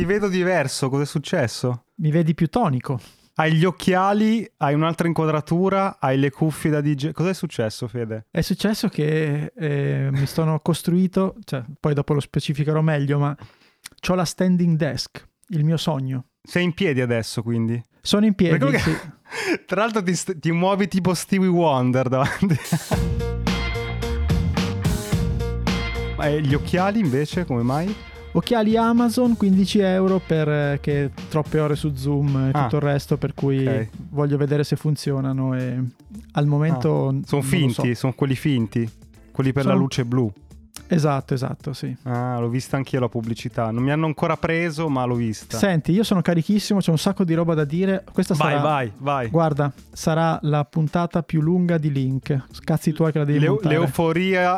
ti vedo diverso, cos'è successo? Mi vedi più tonico. Hai gli occhiali, hai un'altra inquadratura, hai le cuffie da DJ. Cos'è successo, Fede? È successo che mi sono costruito, cioè, poi dopo lo specificherò meglio, ma c'ho la standing desk, il mio sogno. Sei in piedi adesso, quindi? Sono in piedi, perché... sì. Tra l'altro ti muovi tipo Stevie Wonder davanti. E gli occhiali invece, come mai? Occhiali Amazon, 15 euro perché troppe ore su Zoom e tutto il resto, per cui okay, voglio vedere se funzionano e al momento sono finti, so. Sono quelli finti, quelli per la luce blu. Esatto, sì. L'ho vista anch'io la pubblicità, non mi hanno ancora preso ma l'ho vista. Senti, io sono carichissimo, c'è un sacco di roba da dire. Questa sarà... Vai. Guarda, sarà la puntata più lunga di Link. Cazzi tuoi che la devi montare.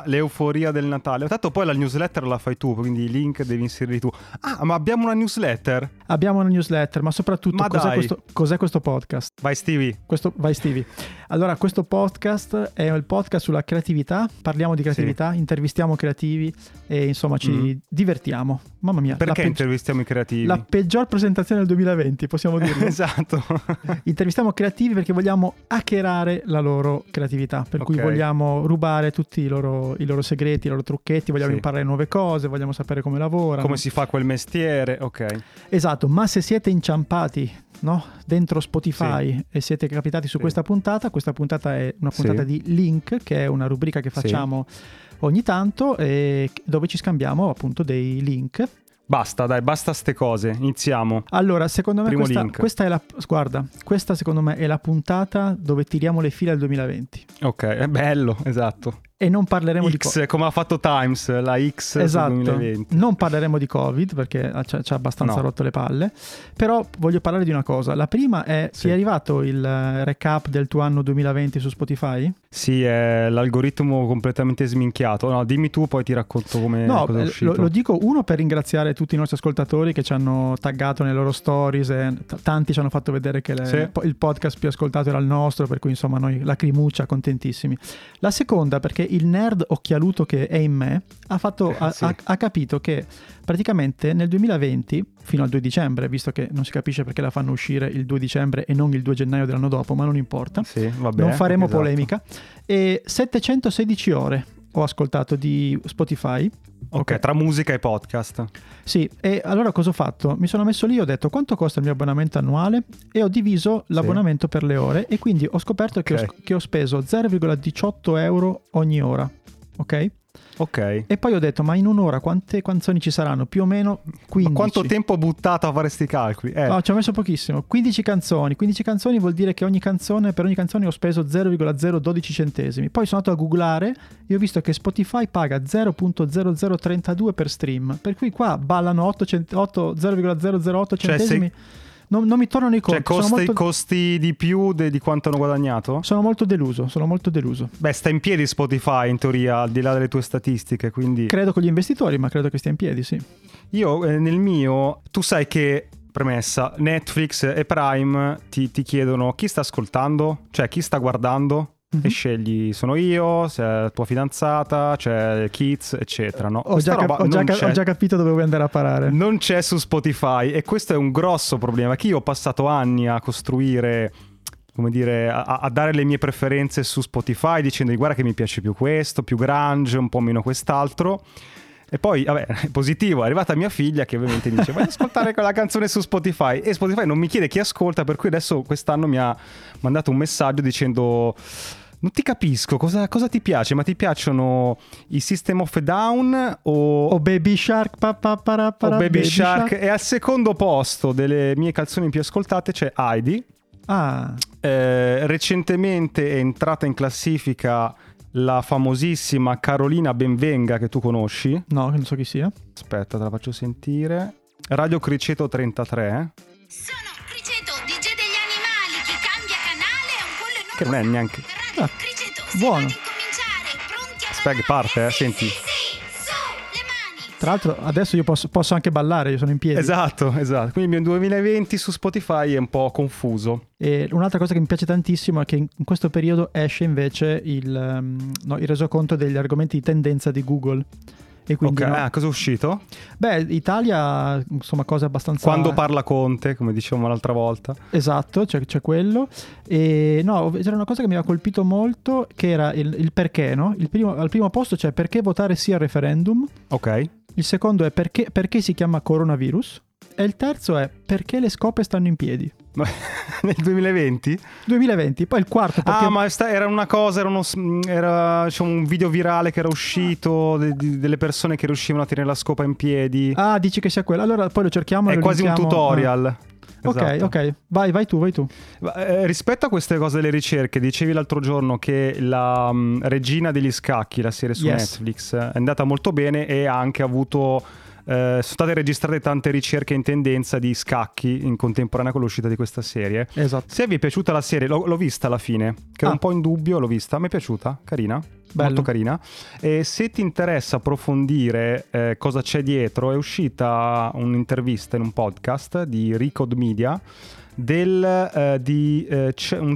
L'euforia del Natale. Tanto poi la newsletter la fai tu, quindi i link devi inserirli tu. Ah, ma abbiamo una newsletter? Abbiamo una newsletter, ma soprattutto cos'è questo podcast? Vai Stevie. Allora, questo podcast è il podcast sulla creatività, parliamo di creatività, sì. Intervistiamo creativi e insomma ci divertiamo. Mamma mia. Perché intervistiamo i creativi? La peggior presentazione del 2020, possiamo dirlo. Esatto. Intervistiamo creativi perché vogliamo hackerare la loro creatività, per cui vogliamo rubare tutti i loro segreti, i loro trucchetti, vogliamo imparare nuove cose, vogliamo sapere come lavorano. Come si fa quel mestiere, ok. Esatto, ma se siete inciampati... no? Dentro Spotify e siete capitati su questa puntata è una puntata di Link, che è una rubrica che facciamo ogni tanto e dove ci scambiamo appunto dei link. Basta ste cose, iniziamo. Allora, secondo me questa secondo me è la puntata dove tiriamo le fila al 2020. Ok, è bello, esatto. E non parleremo di Covid, come ha fatto Times, la X esatto. 2020. Non parleremo di Covid perché ci ha abbastanza rotto le palle. Però voglio parlare di una cosa. La prima è, ti è arrivato il recap del tuo anno 2020 su Spotify? Sì, è l'algoritmo completamente sminchiato. No, dimmi tu, poi ti racconto come cosa è uscito. Lo dico uno per ringraziare tutti i nostri ascoltatori che ci hanno taggato nelle loro stories. E tanti ci hanno fatto vedere che il podcast più ascoltato era il nostro, per cui insomma noi lacrimuccia, contentissimi. La seconda perché il nerd occhialuto che è in me ha capito che praticamente nel 2020, fino al 2 dicembre, visto che non si capisce perché la fanno uscire il 2 dicembre e non il 2 gennaio dell'anno dopo, ma non importa, non faremo polemica, e 716 ore ho ascoltato di Spotify. Ok, tra musica e podcast. Sì, e allora cosa ho fatto? Mi sono messo lì, ho detto quanto costa il mio abbonamento annuale e ho diviso l'abbonamento per le ore e quindi ho scoperto che ho speso 0,18 euro ogni ora, ok? E poi ho detto, ma in un'ora quante canzoni ci saranno? Più o meno 15. Ma quanto tempo ho buttato a fare sti calcoli? No, ci ho messo pochissimo, 15 canzoni vuol dire che per ogni canzone ho speso 0,012 centesimi. Poi sono andato a googlare e ho visto che Spotify paga 0,0032 per stream, per cui qua ballano 0,008 centesimi. Cioè, non mi tornano i conti. Cioè, costi di più di quanto hanno guadagnato? Sono molto deluso. Beh, sta in piedi Spotify in teoria, al di là delle tue statistiche, quindi... Credo con gli investitori, ma credo che stia in piedi, sì. Io, nel mio... Tu sai che, premessa, Netflix e Prime ti chiedono chi sta ascoltando, cioè chi sta guardando... e scegli sono io, se tua fidanzata, c'è Kids, eccetera, no? Ho già capito dove vuoi andare a parare. Non c'è su Spotify e questo è un grosso problema, che io ho passato anni a costruire, come dire, a dare le mie preferenze su Spotify dicendo guarda che mi piace più questo, più grunge, un po' meno quest'altro. E poi, vabbè, positivo, è arrivata mia figlia che ovviamente mi dice vai ad ascoltare quella canzone su Spotify e Spotify non mi chiede chi ascolta, per cui adesso quest'anno mi ha mandato un messaggio dicendo... Non ti capisco, cosa ti piace? Ma ti piacciono i System of a Down o Baby Shark? Baby Shark. E al secondo posto delle mie canzoni più ascoltate c'è Heidi. Recentemente è entrata in classifica la famosissima Carolina Benvenga, che tu conosci. No, non so chi sia. Aspetta, te la faccio sentire. Radio Criceto 33. Sono Criceto, DJ degli animali, che cambia canale è un pollo... Che non è neanche... buono. Aspetta che parte, senti. Tra l'altro adesso io posso anche ballare, io sono in piedi. Esatto. Quindi il mio 2020 su Spotify è un po' confuso. E un'altra cosa che mi piace tantissimo è che in questo periodo esce invece il resoconto degli argomenti di tendenza di Google. E quindi okay. No. Cosa è uscito? Beh, Italia, insomma, cose abbastanza... Quando parla Conte, come dicevamo l'altra volta. Esatto, c'è quello. E no, c'era una cosa che mi ha colpito molto, che era il perché, no? Al primo posto c'è perché votare sì al referendum. Ok. Il secondo è perché si chiama coronavirus. E il terzo è perché le scope stanno in piedi. Nel 2020? 2020, poi il quarto perché... Ah, ma era una cosa, era cioè, un video virale che era uscito delle persone che riuscivano a tenere la scopa in piedi. Ah, dici che sia quello. Allora poi lo cerchiamo. È quasi un tutorial. Esatto. Ok, vai tu. Rispetto a queste cose delle ricerche, dicevi l'altro giorno che la Regina degli Scacchi, la serie su Netflix, è andata molto bene e ha anche avuto... sono state registrate tante ricerche in tendenza di scacchi in contemporanea con l'uscita di questa serie. Esatto. Se vi è piaciuta la serie, l'ho vista alla fine, che ero un po' in dubbio, l'ho vista, mi è piaciuta, carina. Bello. Molto carina. E se ti interessa approfondire cosa c'è dietro, è uscita un'intervista in un podcast di Record Media un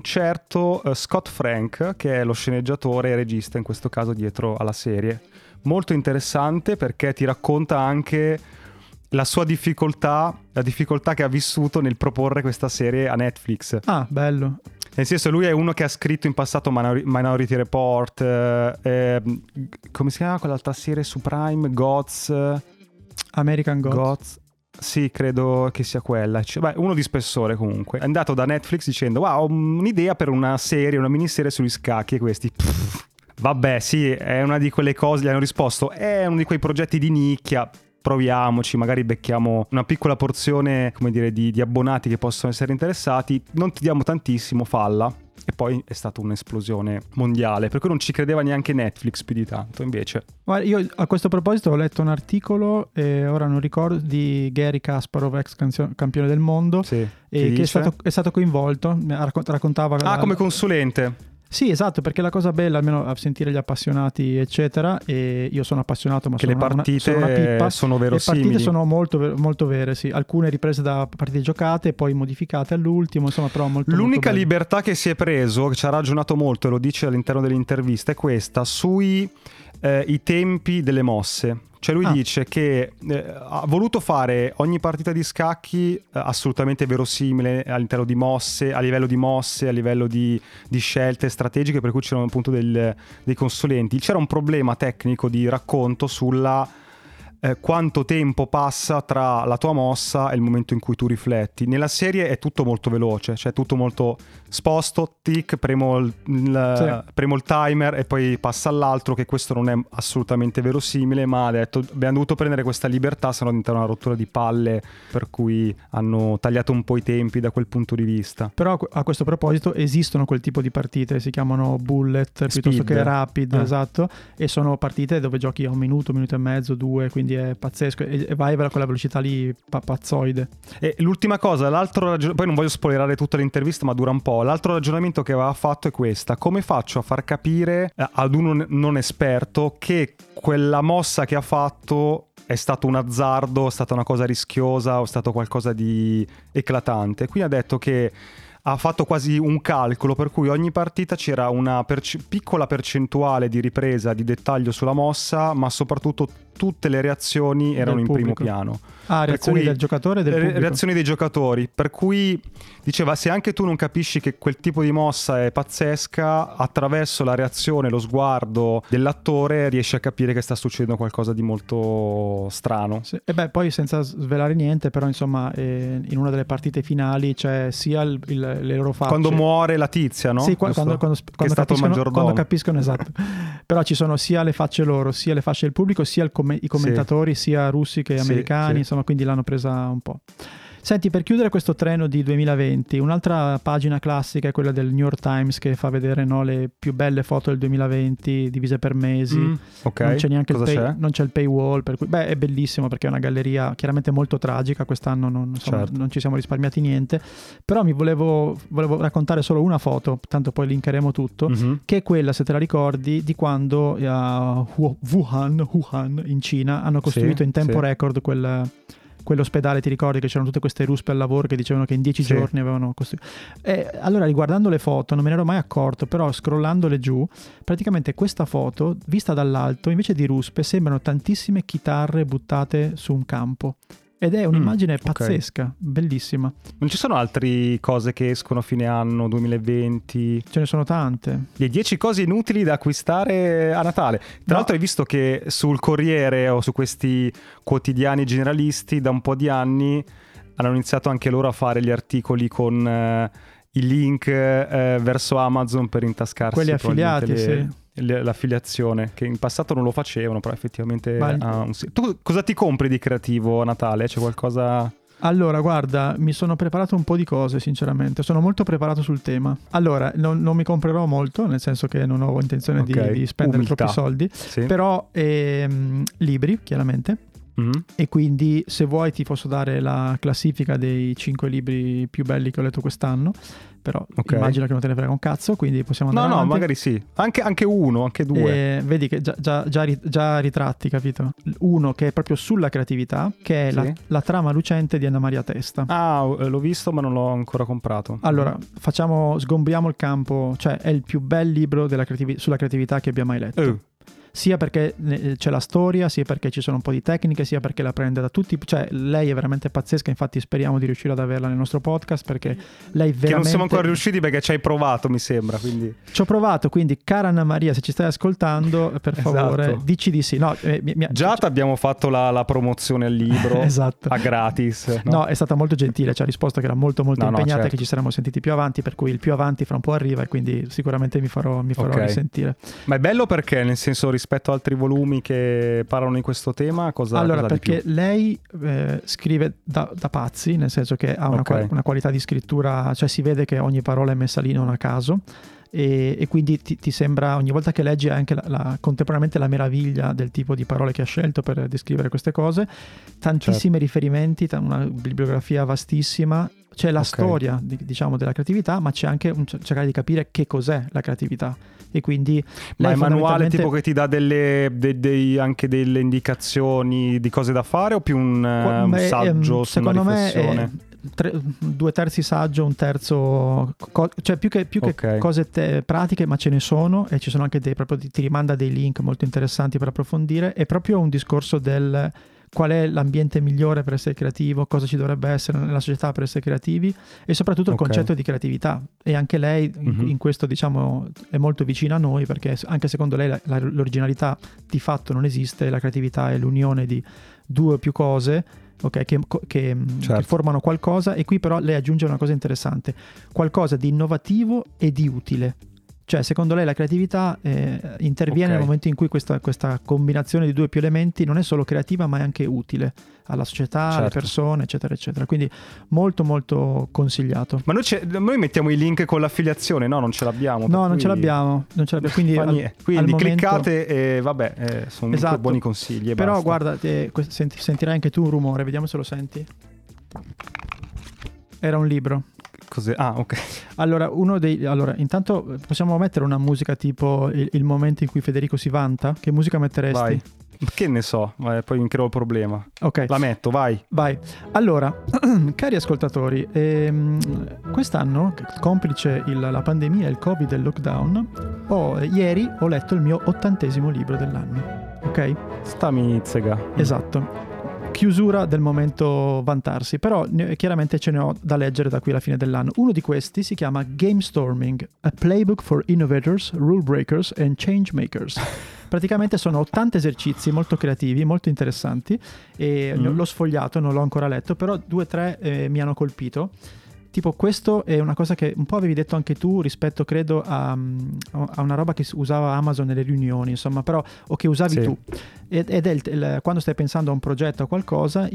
certo Scott Frank, che è lo sceneggiatore e regista in questo caso dietro alla serie. Molto interessante perché ti racconta anche la sua difficoltà, la difficoltà che ha vissuto nel proporre questa serie a Netflix. Ah, bello. Nel senso, lui è uno che ha scritto in passato Minority Report, come si chiama quell'altra serie su Prime? American Gods. Sì, credo che sia quella. Beh, uno di spessore comunque. È andato da Netflix dicendo: wow, ho un'idea per una serie, una miniserie sugli scacchi. E questi... Vabbè, sì, è una di quelle cose, gli hanno risposto, è uno di quei progetti di nicchia, proviamoci, magari becchiamo una piccola porzione, come dire, di abbonati che possono essere interessati, non ti diamo tantissimo, falla. E poi è stata un'esplosione mondiale, per cui non ci credeva neanche Netflix più di tanto, invece. Guarda, io a questo proposito ho letto un articolo, ora non ricordo, di Gary Kasparov, ex campione del mondo, sì, che è stato coinvolto, raccontava... Ah, come consulente. Sì, esatto, perché la cosa bella, almeno a sentire gli appassionati eccetera, e io sono appassionato, ma che sono, le partite sono una pippa, sono verosimili. Le partite sono molto, molto vere, sì, alcune riprese da partite giocate, poi modificate all'ultimo, insomma, però molto... L'unica molto libertà che si è preso, che ci ha ragionato molto e lo dice all'interno dell'intervista, è questa, sui i tempi delle mosse. Cioè lui dice che ha voluto fare ogni partita di scacchi assolutamente verosimile all'interno di mosse, a livello di mosse, a livello di scelte strategiche, per cui c'erano appunto dei consulenti. C'era un problema tecnico di racconto sulla quanto tempo passa tra la tua mossa e il momento in cui tu rifletti. Nella serie è tutto molto veloce, cioè tutto molto sposto, tic, premo il timer e poi passa all'altro, che questo non è assolutamente verosimile, ma ha detto abbiamo dovuto prendere questa libertà, sennò diventa una rottura di palle, per cui hanno tagliato un po' i tempi da quel punto di vista. Però a questo proposito esistono quel tipo di partite, si chiamano bullet speed, piuttosto che rapid, esatto, e sono partite dove giochi a un minuto e mezzo, due, quindi è pazzesco e vai con la velocità lì pazzoide. E l'ultima cosa, poi non voglio spoilerare tutta l'intervista, ma dura un po'. L'altro ragionamento che aveva fatto è questa: come faccio a far capire ad uno non esperto che quella mossa che ha fatto è stato un azzardo, è stata una cosa rischiosa o è stato qualcosa di eclatante? Quindi ha detto che ha fatto quasi un calcolo, per cui ogni partita c'era una piccola percentuale di ripresa, di dettaglio sulla mossa, ma soprattutto tutte le reazioni erano in primo piano. Ah, reazioni del giocatore e del pubblico. Reazioni dei giocatori, per cui diceva se anche tu non capisci che quel tipo di mossa è pazzesca, attraverso la reazione, lo sguardo dell'attore riesci a capire che sta succedendo qualcosa di molto strano. Sì. E beh, poi senza svelare niente, però insomma in una delle partite finali c'è sia le loro facce. Quando muore la tizia, no? Sì, quando capiscono, esatto. Però ci sono sia le facce loro, sia le facce del pubblico, sia i commentatori, sia russi che americani, insomma, quindi l'hanno presa un po'. Senti, per chiudere questo treno di 2020, un'altra pagina classica è quella del New York Times, che fa vedere, no, le più belle foto del 2020 divise per mesi. Okay. Non c'è neanche non c'è il paywall, per cui beh, è bellissimo perché è una galleria chiaramente molto tragica. Quest'anno non ci siamo risparmiati niente, però volevo raccontare solo una foto, tanto poi linkeremo tutto, che è quella, se te la ricordi, di quando a Wuhan in Cina hanno costruito in tempo record quel quell'ospedale, ti ricordi che c'erano tutte queste ruse per lavoro che dicevano che in 10 giorni avevano costruito. Allora, riguardando le foto non me ne ero mai accorto, però scrollandole giù, praticamente questa foto vista dall'alto invece di ruspe sembrano tantissime chitarre buttate su un campo. Ed è un'immagine pazzesca, bellissima. Non ci sono altre cose che escono a fine anno 2020? Ce ne sono tante. Le 10 cose inutili da acquistare a Natale. Tra l'altro hai visto che sul Corriere o su questi quotidiani generalisti da un po' di anni hanno iniziato anche loro a fare gli articoli con i link verso Amazon per intascarsi. Quelli affiliati, l'affiliazione, che in passato non lo facevano, però effettivamente tu cosa ti compri di creativo a Natale? C'è qualcosa? Allora, guarda, mi sono preparato un po' di cose, sinceramente. Sono molto preparato sul tema. Allora, non mi comprerò molto, nel senso che non ho intenzione di spendere troppi soldi, però libri, chiaramente. E quindi, se vuoi, ti posso dare la classifica dei 5 libri più belli che ho letto quest'anno. Però immagino che non te ne frega un cazzo, quindi possiamo andare avanti. Magari anche uno, anche due. Vedi che già ritratti, capito? Uno che è proprio sulla creatività, che è la trama lucente di Anna Maria Testa. L'ho visto ma non l'ho ancora comprato. Allora, sgombriamo il campo, cioè è il più bel libro della sulla creatività che abbia mai letto. Sia perché c'è la storia, sia perché ci sono un po' di tecniche, sia perché la prende da tutti. Cioè, lei è veramente pazzesca, infatti speriamo di riuscire ad averla nel nostro podcast, perché lei veramente... Che non siamo ancora riusciti perché ci hai provato, mi sembra, quindi... Ci ho provato, quindi, cara Anna Maria, se ci stai ascoltando, per favore, dici di sì. No, già ti abbiamo fatto la promozione al libro, a gratis. No? No, è stata molto gentile, ci ha risposto che era molto molto impegnata, che ci saremmo sentiti più avanti, per cui il più avanti fra un po' arriva, e quindi sicuramente mi farò risentire. Ma è bello perché, nel senso, rispetto ad altri volumi che parlano di questo tema, cosa perché di più? Lei scrive da pazzi, nel senso che ha una qualità di scrittura, cioè si vede che ogni parola è messa lì non a caso, e quindi ti sembra ogni volta che leggi anche contemporaneamente la meraviglia del tipo di parole che ha scelto per descrivere queste cose, tantissimi riferimenti, una bibliografia vastissima. C'è la storia, diciamo, della creatività, ma c'è anche cercare di capire che cos'è la creatività. E quindi... Ma è manuale tipo che ti dà anche delle indicazioni di cose da fare, o più un saggio sulla riflessione? Secondo me 2/3 saggio, 1/3... cioè più che cose pratiche, ma ce ne sono, e ci sono anche ti rimanda dei link molto interessanti per approfondire. È proprio un discorso del... qual è l'ambiente migliore per essere creativo, cosa ci dovrebbe essere nella società per essere creativi, e soprattutto il concetto di creatività. E anche lei in questo, diciamo, è molto vicina a noi, perché anche secondo lei l'originalità di fatto non esiste, la creatività è l'unione di due o più cose che formano qualcosa. E qui però lei aggiunge una cosa interessante: qualcosa di innovativo e di utile. Cioè, secondo lei la creatività interviene nel momento in cui questa combinazione di due o più elementi non è solo creativa, ma è anche utile alla società, alle persone, eccetera, eccetera. Quindi molto, molto consigliato. Ma noi mettiamo i link con l'affiliazione, no? Non ce l'abbiamo. No, non ce l'abbiamo. Quindi, quindi al cliccate momento... e vabbè, sono buoni consigli. Però basta. Guarda, sentirai anche tu un rumore, vediamo se lo senti. Era un libro. Cos'è? Allora, intanto possiamo mettere una musica tipo il momento in cui Federico si vanta? Che musica metteresti? Vai. Che ne so, poi mi creo il problema. La metto, vai. Allora, cari ascoltatori, quest'anno, complice la pandemia, il Covid e il lockdown, ieri ho letto il mio 80° libro dell'anno. Chiusura del momento vantarsi, però chiaramente ce ne ho da leggere da qui alla fine dell'anno. Uno di questi si chiama Game Storming, a playbook for innovators, rule breakers and change makers. Praticamente sono 80 esercizi molto creativi, molto interessanti, e l'ho sfogliato, non l'ho ancora letto, però 2 o 3 mi hanno colpito. Tipo, questo è una cosa che un po' avevi detto anche tu rispetto, credo, a una roba che usava Amazon nelle riunioni, insomma, però, o che usavi tu. Ed è quando stai pensando a un progetto o qualcosa,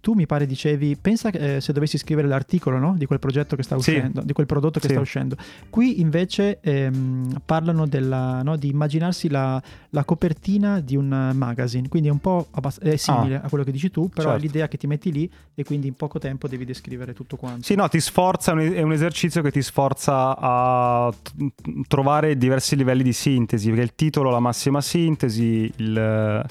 tu mi pare dicevi, pensa se dovessi scrivere l'articolo, no? Di quel progetto che sta uscendo, di quel prodotto che sta uscendo. Qui invece parlano di immaginarsi la copertina di un magazine, quindi è un po' è simile a quello che dici tu, però è l'idea che ti metti lì, e quindi in poco tempo devi descrivere tutto quanto. Sì, no, ti sforzi. È un esercizio che ti sforza a trovare diversi livelli di sintesi, perché il titolo, la massima sintesi, il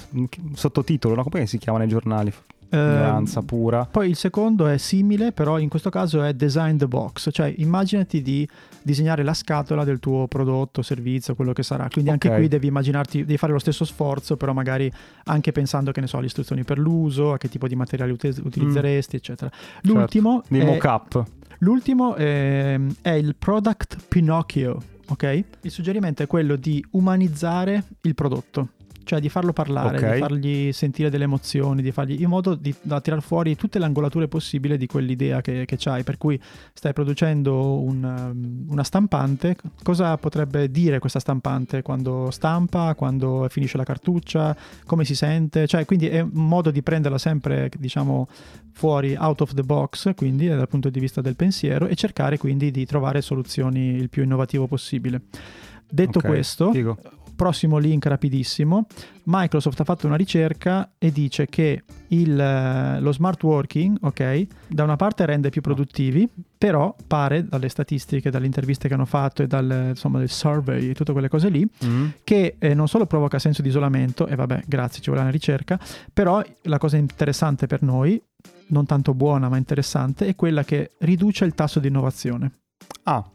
sottotitolo, no? Come si chiama nei giornali? ignoranza pura. Poi il secondo è simile, però in questo caso è design the box, cioè immaginati di disegnare la scatola del tuo prodotto, servizio, quello che sarà. Quindi okay, anche qui devi immaginarti, devi fare lo stesso sforzo, però magari anche pensando, che ne so, alle istruzioni per l'uso, a che tipo di materiali utilizzeresti, eccetera. L'ultimo, certo, è mock-up. L'ultimo è il product Pinocchio, ok? Il suggerimento è quello di umanizzare il prodotto, cioè di farlo parlare, okay, di fargli sentire delle emozioni, di fargli, in modo da tirar fuori tutte le angolature possibile di quell'idea che c'hai. Per cui stai producendo una stampante, cosa potrebbe dire questa stampante quando stampa, quando finisce la cartuccia, come si sente, cioè quindi è un modo di prenderla sempre, diciamo, fuori, out of the box, quindi dal punto di vista del pensiero, e cercare quindi di trovare soluzioni il più innovativo possibile. Detto okay, questo, figo. Prossimo link rapidissimo. Microsoft ha fatto una ricerca e dice che lo smart working, ok, da una parte rende più produttivi, però pare dalle statistiche, dalle interviste che hanno fatto e dal survey e tutte quelle cose lì, che non solo provoca senso di isolamento, e vabbè, grazie, ci vuole una ricerca, però la cosa interessante per noi, non tanto buona ma interessante, è quella che riduce il tasso di innovazione.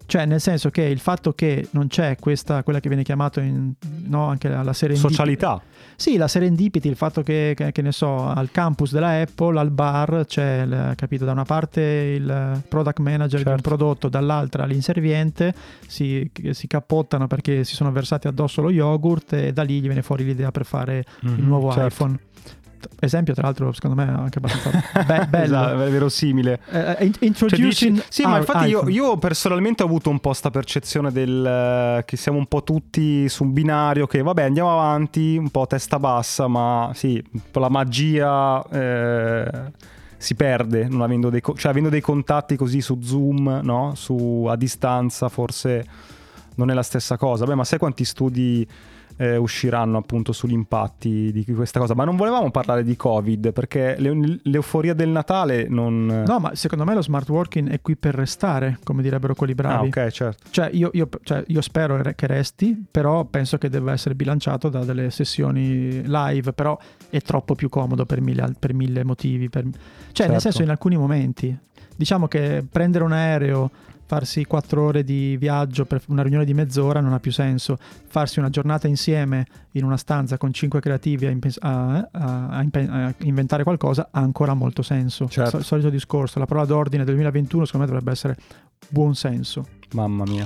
Cioè nel senso che il fatto che non c'è questa, quella che viene chiamata anche la serendipity, socialità. Sì, la serendipity, il fatto che ne so, al campus della Apple, al bar c'è, capito, da una parte il product manager, certo, di un prodotto, dall'altra l'inserviente, si cappottano perché si sono versati addosso lo yogurt, e da lì gli viene fuori l'idea per fare il nuovo, certo, iPhone. Esempio, tra l'altro, secondo me è anche abbastanza bello, verosimile. Introducing, cioè, sì, ma infatti io personalmente ho avuto un po' sta percezione del che siamo un po' tutti su un binario, che vabbè, andiamo avanti un po' testa bassa, ma sì, la magia si perde non avendo cioè avendo dei contatti così su Zoom, no? Su a distanza forse non è la stessa cosa. Beh, ma sai quanti studi usciranno appunto sugli impatti di questa cosa? Ma non volevamo parlare di Covid, perché l'euforia del Natale non... No, ma secondo me lo smart working è qui per restare, come direbbero quelli bravi. Ah, ok, certo. Cioè io spero che resti, però penso che debba essere bilanciato da delle sessioni live, però è troppo più comodo per mille motivi, cioè certo, nel senso, in alcuni momenti, diciamo che prendere un aereo, farsi 4 ore di viaggio per una riunione di mezz'ora non ha più senso. Farsi una giornata insieme in una stanza con 5 creativi a inventare qualcosa ha ancora molto senso. Certo. Il solito discorso, la parola d'ordine del 2021 secondo me dovrebbe essere buon senso. Mamma mia.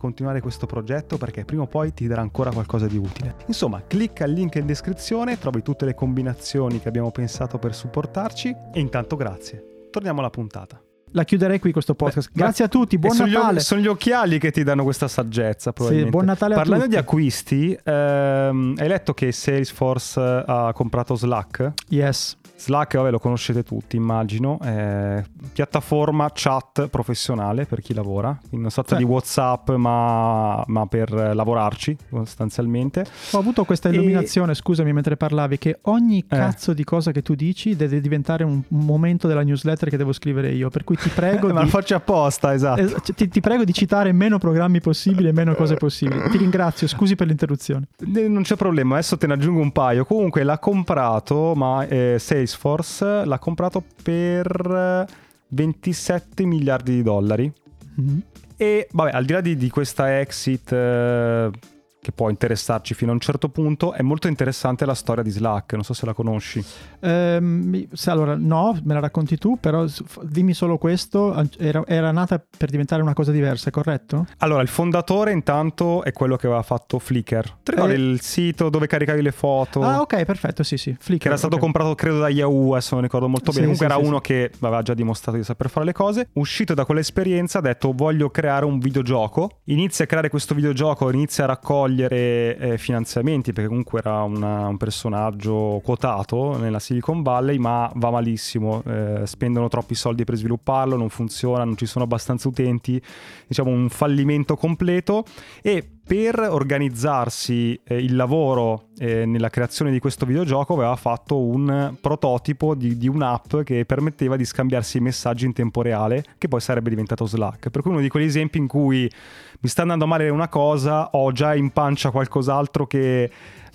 continuare questo progetto, perché prima o poi ti darà ancora qualcosa di utile. Insomma, clicca al link in descrizione, trovi tutte le combinazioni che abbiamo pensato per supportarci, e intanto grazie. Torniamo alla puntata. La chiuderei qui questo podcast. Beh, grazie a tutti, buon Natale. Sono gli occhiali che ti danno questa saggezza, probabilmente. Sì, buon Natale a tutti. Parlando di acquisti, hai letto che Salesforce ha comprato Slack? Yes. Slack, vabbè, lo conoscete tutti, immagino, è piattaforma chat professionale per chi lavora, in una sorta di WhatsApp ma per lavorarci sostanzialmente. Ho avuto questa illuminazione, scusami, mentre parlavi, che ogni cazzo di cosa che tu dici deve diventare un momento della newsletter che devo scrivere io, per cui ti prego ma lo faccio apposta, esatto. Ti prego di citare meno programmi possibili e meno cose possibili. Ti ringrazio, scusi per l'interruzione. Non c'è problema, adesso te ne aggiungo un paio. Comunque l'ha comprato, ma Salesforce l'ha comprato per 27 miliardi di dollari. E vabbè, al di là di questa exit che può interessarci fino a un certo punto. È molto interessante la storia di Slack, non so se la conosci. Allora no, me la racconti tu, però dimmi solo questo, era nata per diventare una cosa diversa, corretto? Allora, il fondatore intanto è quello che aveva fatto Flickr, il sito dove caricavi le foto. Ah ok, perfetto, sì, Flickr. Che era stato comprato credo da Yahoo, adesso non ricordo molto bene, comunque era uno che aveva già dimostrato di saper fare le cose. Uscito da quell'esperienza ha detto voglio creare un videogioco, inizia a creare questo videogioco, inizia a raccogliere finanziamenti, perché comunque era un personaggio quotato nella Silicon Valley, ma va malissimo, spendono troppi soldi per svilupparlo, non funziona, non ci sono abbastanza utenti, diciamo un fallimento completo. E per organizzarsi il lavoro nella creazione di questo videogioco aveva fatto un prototipo di un'app che permetteva di scambiarsi messaggi in tempo reale, che poi sarebbe diventato Slack. Per cui uno di quegli esempi in cui mi sta andando male una cosa, ho già in pancia qualcos'altro che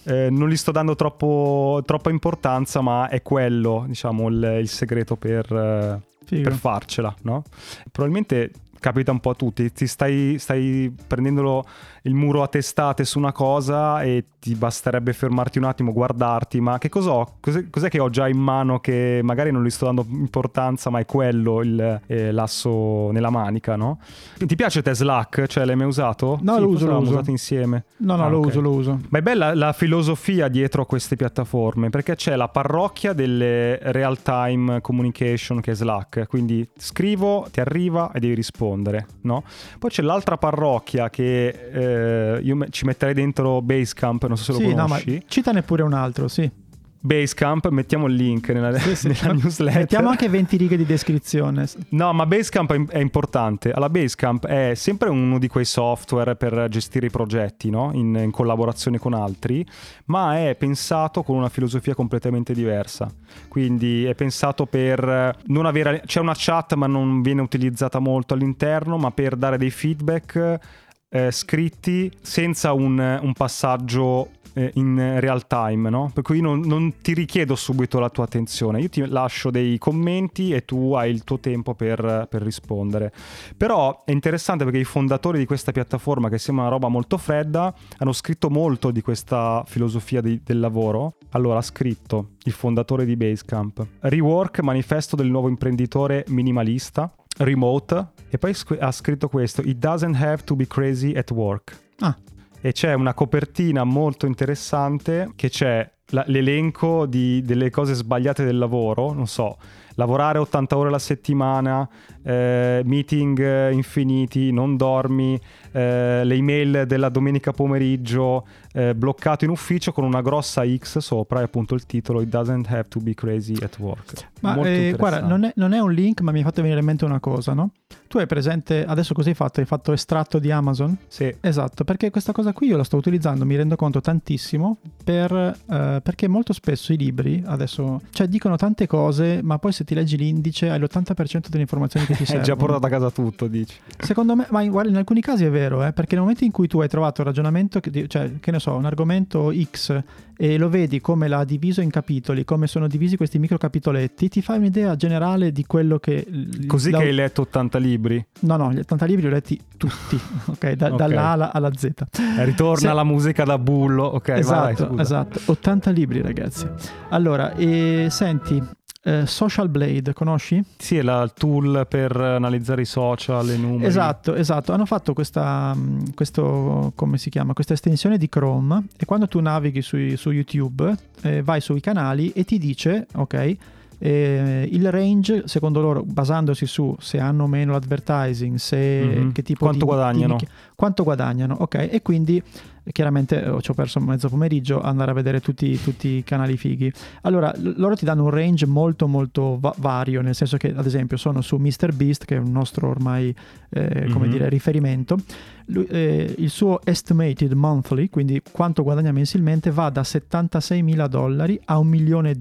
non gli sto dando troppa importanza, ma è quello, diciamo, il segreto per farcela, no? Probabilmente capita un po' a tutti, ti stai prendendolo il muro a testate su una cosa e ti basterebbe fermarti un attimo, guardarti, ma che cos'ho? Cos'è che ho già in mano che magari non gli sto dando importanza, ma è quello l'asso nella manica, no? Ti piace te Slack? Cioè l'hai mai usato? No, sì, lo uso. Usato insieme? No, lo uso. Ma è bella la filosofia dietro a queste piattaforme, perché c'è la parrocchia delle real time communication che è Slack, quindi scrivo, ti arriva e devi rispondere, no? Poi c'è l'altra parrocchia che io ci metterei dentro Basecamp, non so se lo conosci. No, ma citane pure un altro, sì. Basecamp, mettiamo il link nella newsletter. Mettiamo anche 20 righe di descrizione. No, ma Basecamp è importante. Allora, Basecamp è sempre uno di quei software per gestire i progetti, no? In collaborazione con altri, ma è pensato con una filosofia completamente diversa. Quindi è pensato per non avere... C'è una chat, ma non viene utilizzata molto all'interno, ma per dare dei feedback scritti senza un passaggio in real time, no? Per cui io non ti richiedo subito la tua attenzione, io ti lascio dei commenti e tu hai il tuo tempo per rispondere. Però è interessante perché i fondatori di questa piattaforma, che sembra una roba molto fredda, hanno scritto molto di questa filosofia del lavoro. Allora, ha scritto il fondatore di Basecamp: Rework, manifesto del nuovo imprenditore minimalista, Remote, e poi ha scritto questo: It doesn't have to be crazy at work. Ah. E c'è una copertina molto interessante che c'è l'elenco delle cose sbagliate del lavoro, non so, lavorare 80 ore alla settimana, meeting infiniti, non dormi, le email della domenica pomeriggio, bloccato in ufficio con una grossa X sopra, e appunto il titolo It doesn't have to be crazy at work. Ma guarda, non è un link, ma mi hai fatto venire in mente una cosa, no? Tu hai presente, adesso cosa hai fatto? Hai fatto estratto di Amazon? Sì. Esatto, perché questa cosa qui io la sto utilizzando, mi rendo conto tantissimo, perché molto spesso i libri adesso, cioè, dicono tante cose, ma poi se ti leggi l'indice hai l'80% delle informazioni che ti servono. Hai già portato a casa tutto, dici. Secondo me, ma in alcuni casi è vero, perché nel momento in cui tu hai trovato il ragionamento, che ne so, un argomento X, e lo vedi come l'ha diviso in capitoli, come sono divisi questi micro capitoletti, ti fai un'idea generale di quello che... Così che hai letto 80 libri? No, gli 80 libri li ho letti tutti, ok? Dalla A alla Z. Ritorna la musica da Bullo, ok? Esatto, vai, esatto. 80 libri, ragazzi. Allora, senti... Social Blade, conosci? Sì, è il tool per analizzare i social, i numeri. Esatto. Hanno fatto questo, come si chiama? Questa estensione di Chrome, e quando tu navighi su YouTube, vai sui canali e ti dice, ok, il range, secondo loro, basandosi su se hanno o meno l'advertising, se che tipo quanto guadagnano. Quanto guadagnano, ok? E quindi chiaramente ci ho perso mezzo pomeriggio a andare a vedere tutti i canali fighi. Allora, loro ti danno un range molto molto vario, nel senso che, ad esempio, sono su MrBeast, che è un nostro ormai come dire, riferimento. Lui, il suo estimated monthly, quindi quanto guadagna mensilmente, va da 76.000 dollari a 1.2 milioni.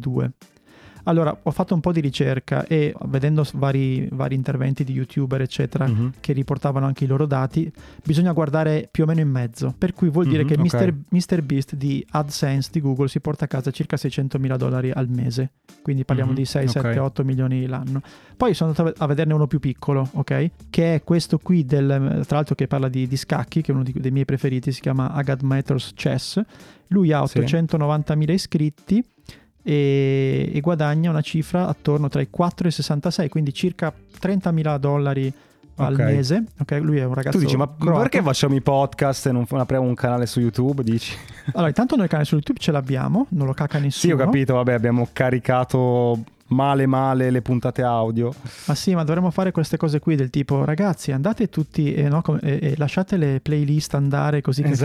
Allora, ho fatto un po' di ricerca e vedendo vari interventi di youtuber eccetera, mm-hmm, che riportavano anche i loro dati, bisogna guardare più o meno in mezzo, per cui vuol dire che MrBeast di AdSense di Google si porta a casa circa $600,000 al mese, quindi parliamo di 6, 7, 8 milioni l'anno. Poi sono andato a vederne uno più piccolo, ok, che è questo qui del, tra l'altro, che parla di scacchi, che è uno dei miei preferiti, si chiama Agadmator Chess. Lui ha 890.000 iscritti e guadagna una cifra attorno tra i 4 e i 66, ququindi circa $30,000 al mese. Okay, lui è un ragazzo. Tu dici, ma perché facciamo i podcast e non apriamo un canale su YouTube? Dici? Allora, intanto noi il canale su YouTube ce l'abbiamo, non lo caca nessuno. Sì, ho capito, vabbè, abbiamo caricato male le puntate audio. Ma sì, ma dovremmo fare queste cose qui del tipo: ragazzi, andate tutti e lasciate le playlist andare, così che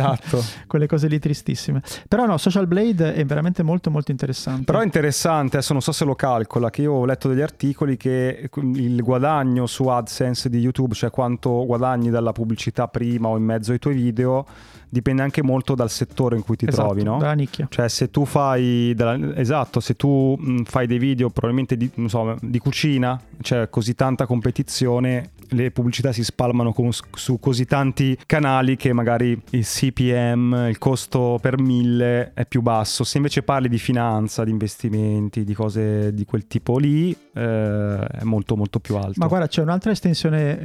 quelle cose lì tristissime. Però no, Social Blade è veramente molto molto interessante. Però è interessante, adesso non so se lo calcola, che io ho letto degli articoli che il guadagno su AdSense di YouTube, cioè quanto guadagni dalla pubblicità prima o in mezzo ai tuoi video, dipende anche molto dal settore in cui ti trovi, no? Dalla nicchia. Cioè se tu fai fai dei video probabilmente di cucina, cioè così tanta competizione, le pubblicità si spalmano su così tanti canali che magari il CPM, il costo per 1000, è più basso. Se invece parli di finanza, di investimenti, di cose di quel tipo lì, è molto molto più alto. Ma guarda, c'è un'altra estensione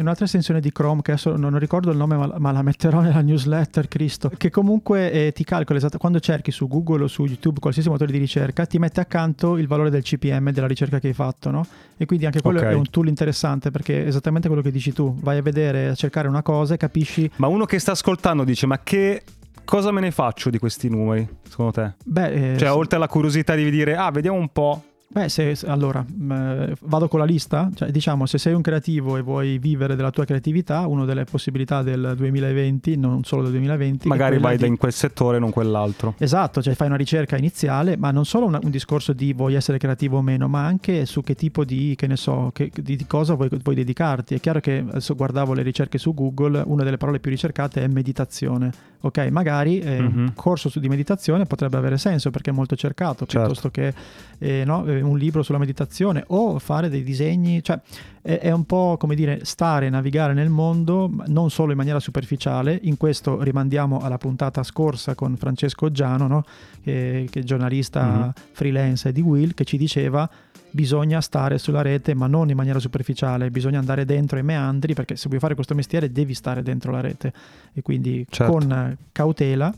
di Chrome che adesso non ricordo il nome, ma la metterò nella newsletter, Cristo, che comunque ti calcola esatto, quando cerchi su Google o su YouTube, qualsiasi motore di ricerca, ti mette accanto il valore del CPM della ricerca che hai fatto, no? E quindi anche quello è un tool interessante, perché è esattamente quello che dici tu, vai a vedere, a cercare una cosa e capisci. Ma uno che sta ascoltando dice: ma che cosa me ne faccio di questi numeri, secondo te? Oltre alla curiosità di dire vediamo un po'. Vado con la lista, cioè, diciamo, se sei un creativo e vuoi vivere della tua creatività, una delle possibilità del 2020, non solo del 2020, magari vai in quel settore e non quell'altro. Esatto, cioè fai una ricerca iniziale, ma non solo un discorso di vuoi essere creativo o meno, ma anche su che tipo di, che ne so, di cosa vuoi dedicarti. È chiaro che adesso guardavo le ricerche su Google, una delle parole più ricercate è meditazione. Ok, magari un corso di meditazione potrebbe avere senso perché è molto cercato, piuttosto che un libro sulla meditazione, o fare dei disegni, cioè è un po' come dire stare, navigare nel mondo, non solo in maniera superficiale. In questo rimandiamo alla puntata scorsa con Francesco Giano, no? Che è giornalista freelance di Will, che ci diceva: bisogna stare sulla rete, ma non in maniera superficiale, bisogna andare dentro ai meandri, perché se vuoi fare questo mestiere devi stare dentro la rete, e quindi con cautela,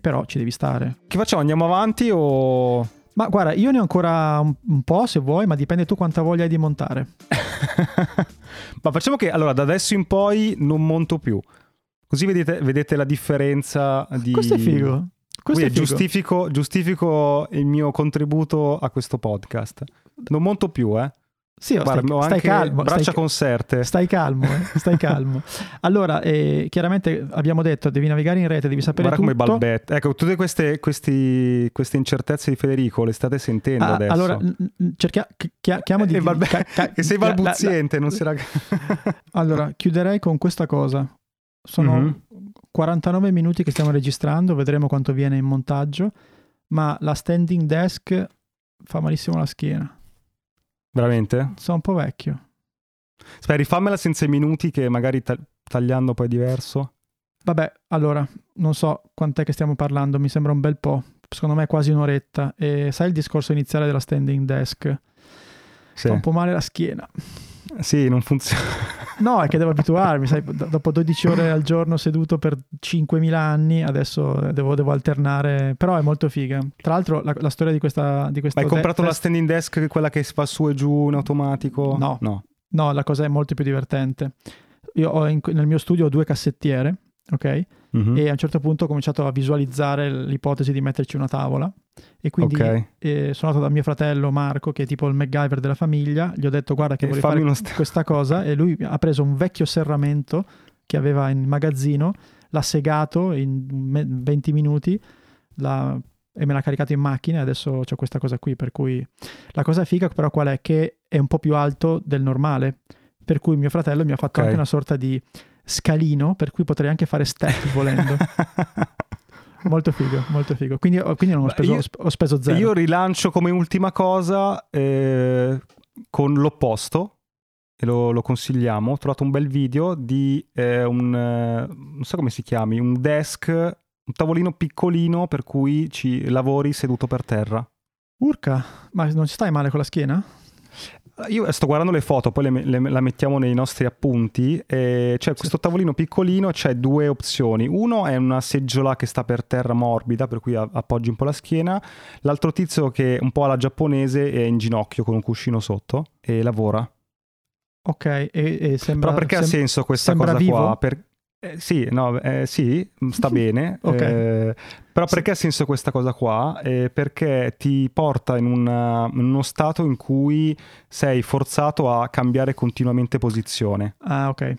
però ci devi stare. Che facciamo? Andiamo avanti o... Ma guarda, io ne ho ancora un po', se vuoi, ma dipende tu quanta voglia hai di montare. Ma facciamo che allora da adesso in poi non monto più, così vedete la differenza di... Questo è figo. Quindi giustifico il mio contributo a questo podcast. Non monto più, eh? Sì, guarda, stai calmo. Braccia conserte. Stai calmo. Allora, chiaramente abbiamo detto, devi navigare in rete, devi sapere tutto. Guarda come balbetta. Ecco, tutte queste incertezze di Federico le state sentendo adesso. Allora, cerchiamo di... E sei balbuziente, non si... Allora, chiuderei con questa cosa. Sono 49 minuti che stiamo registrando, vedremo quanto viene in montaggio, ma la standing desk fa malissimo la schiena. Veramente? Sono un po' vecchio. Aspetta, rifammela senza i minuti, che magari tagliando poi è diverso. Vabbè, allora, non so quant'è che stiamo parlando, mi sembra un bel po', secondo me quasi un'oretta. E sai il discorso iniziale della standing desk? Sì. Fa un po' male la schiena. Sì, non funziona. No, è che devo abituarmi, sai, dopo 12 ore al giorno seduto per 5.000 anni, adesso devo alternare, però è molto figa. Tra l'altro la storia di questa... Ma hai comprato la standing desk, quella che si fa su e giù in automatico? No, la cosa è molto più divertente. Io ho nel mio studio ho 2 cassettiere, ok? E a un certo punto ho cominciato a visualizzare l'ipotesi di metterci una tavola, e quindi sono andato da mio fratello Marco, che è tipo il MacGyver della famiglia, gli ho detto: guarda che volevo fare questa cosa, e lui ha preso un vecchio serramento che aveva in magazzino, l'ha segato in 20 minuti e me l'ha caricato in macchina, e adesso ho questa cosa qui. Per cui la cosa figa però qual è? Che è un po' più alto del normale, per cui mio fratello mi ha fatto anche una sorta di scalino, per cui potrei anche fare step volendo. Molto figo, molto figo. Quindi non ho speso zero. Io rilancio come ultima cosa con l'opposto, e lo consigliamo. Ho trovato un bel video di non so come si chiami, un desk, un tavolino piccolino per cui ci lavori seduto per terra. Urca, ma non ci stai male con la schiena? Io sto guardando le foto, poi la mettiamo nei nostri appunti. C'è questo tavolino piccolino, c'è due opzioni. Uno è una seggiola che sta per terra morbida, per cui appoggi un po' la schiena. L'altro tizio che un po' alla giapponese è in ginocchio con un cuscino sotto e lavora. Ok, e sembra... Però perché ha senso questa cosa vivo? Qua? Sì, sta bene. Okay. Però perché ha senso questa cosa qua? Perché ti porta in uno stato in cui sei forzato a cambiare continuamente posizione. Ah, ok.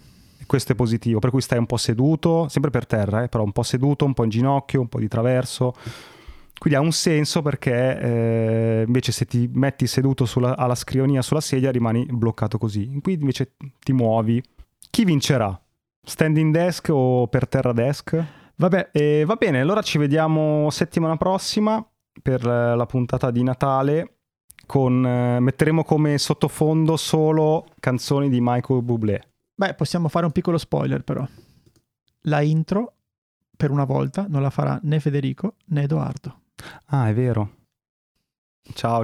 Questo è positivo, per cui stai un po' seduto, sempre per terra, però un po' seduto, un po' in ginocchio, un po' di traverso. Quindi ha un senso perché invece se ti metti seduto alla scrivania, sulla sedia, rimani bloccato così. Qui invece ti muovi. Chi vincerà? Standing desk o per terra desk? Vabbè, va bene, allora ci vediamo settimana prossima per la puntata di Natale metteremo come sottofondo solo canzoni di Michael Bublé. Beh, possiamo fare un piccolo spoiler però. La intro per una volta non la farà né Federico né Edoardo. Ah, è vero. Ciao.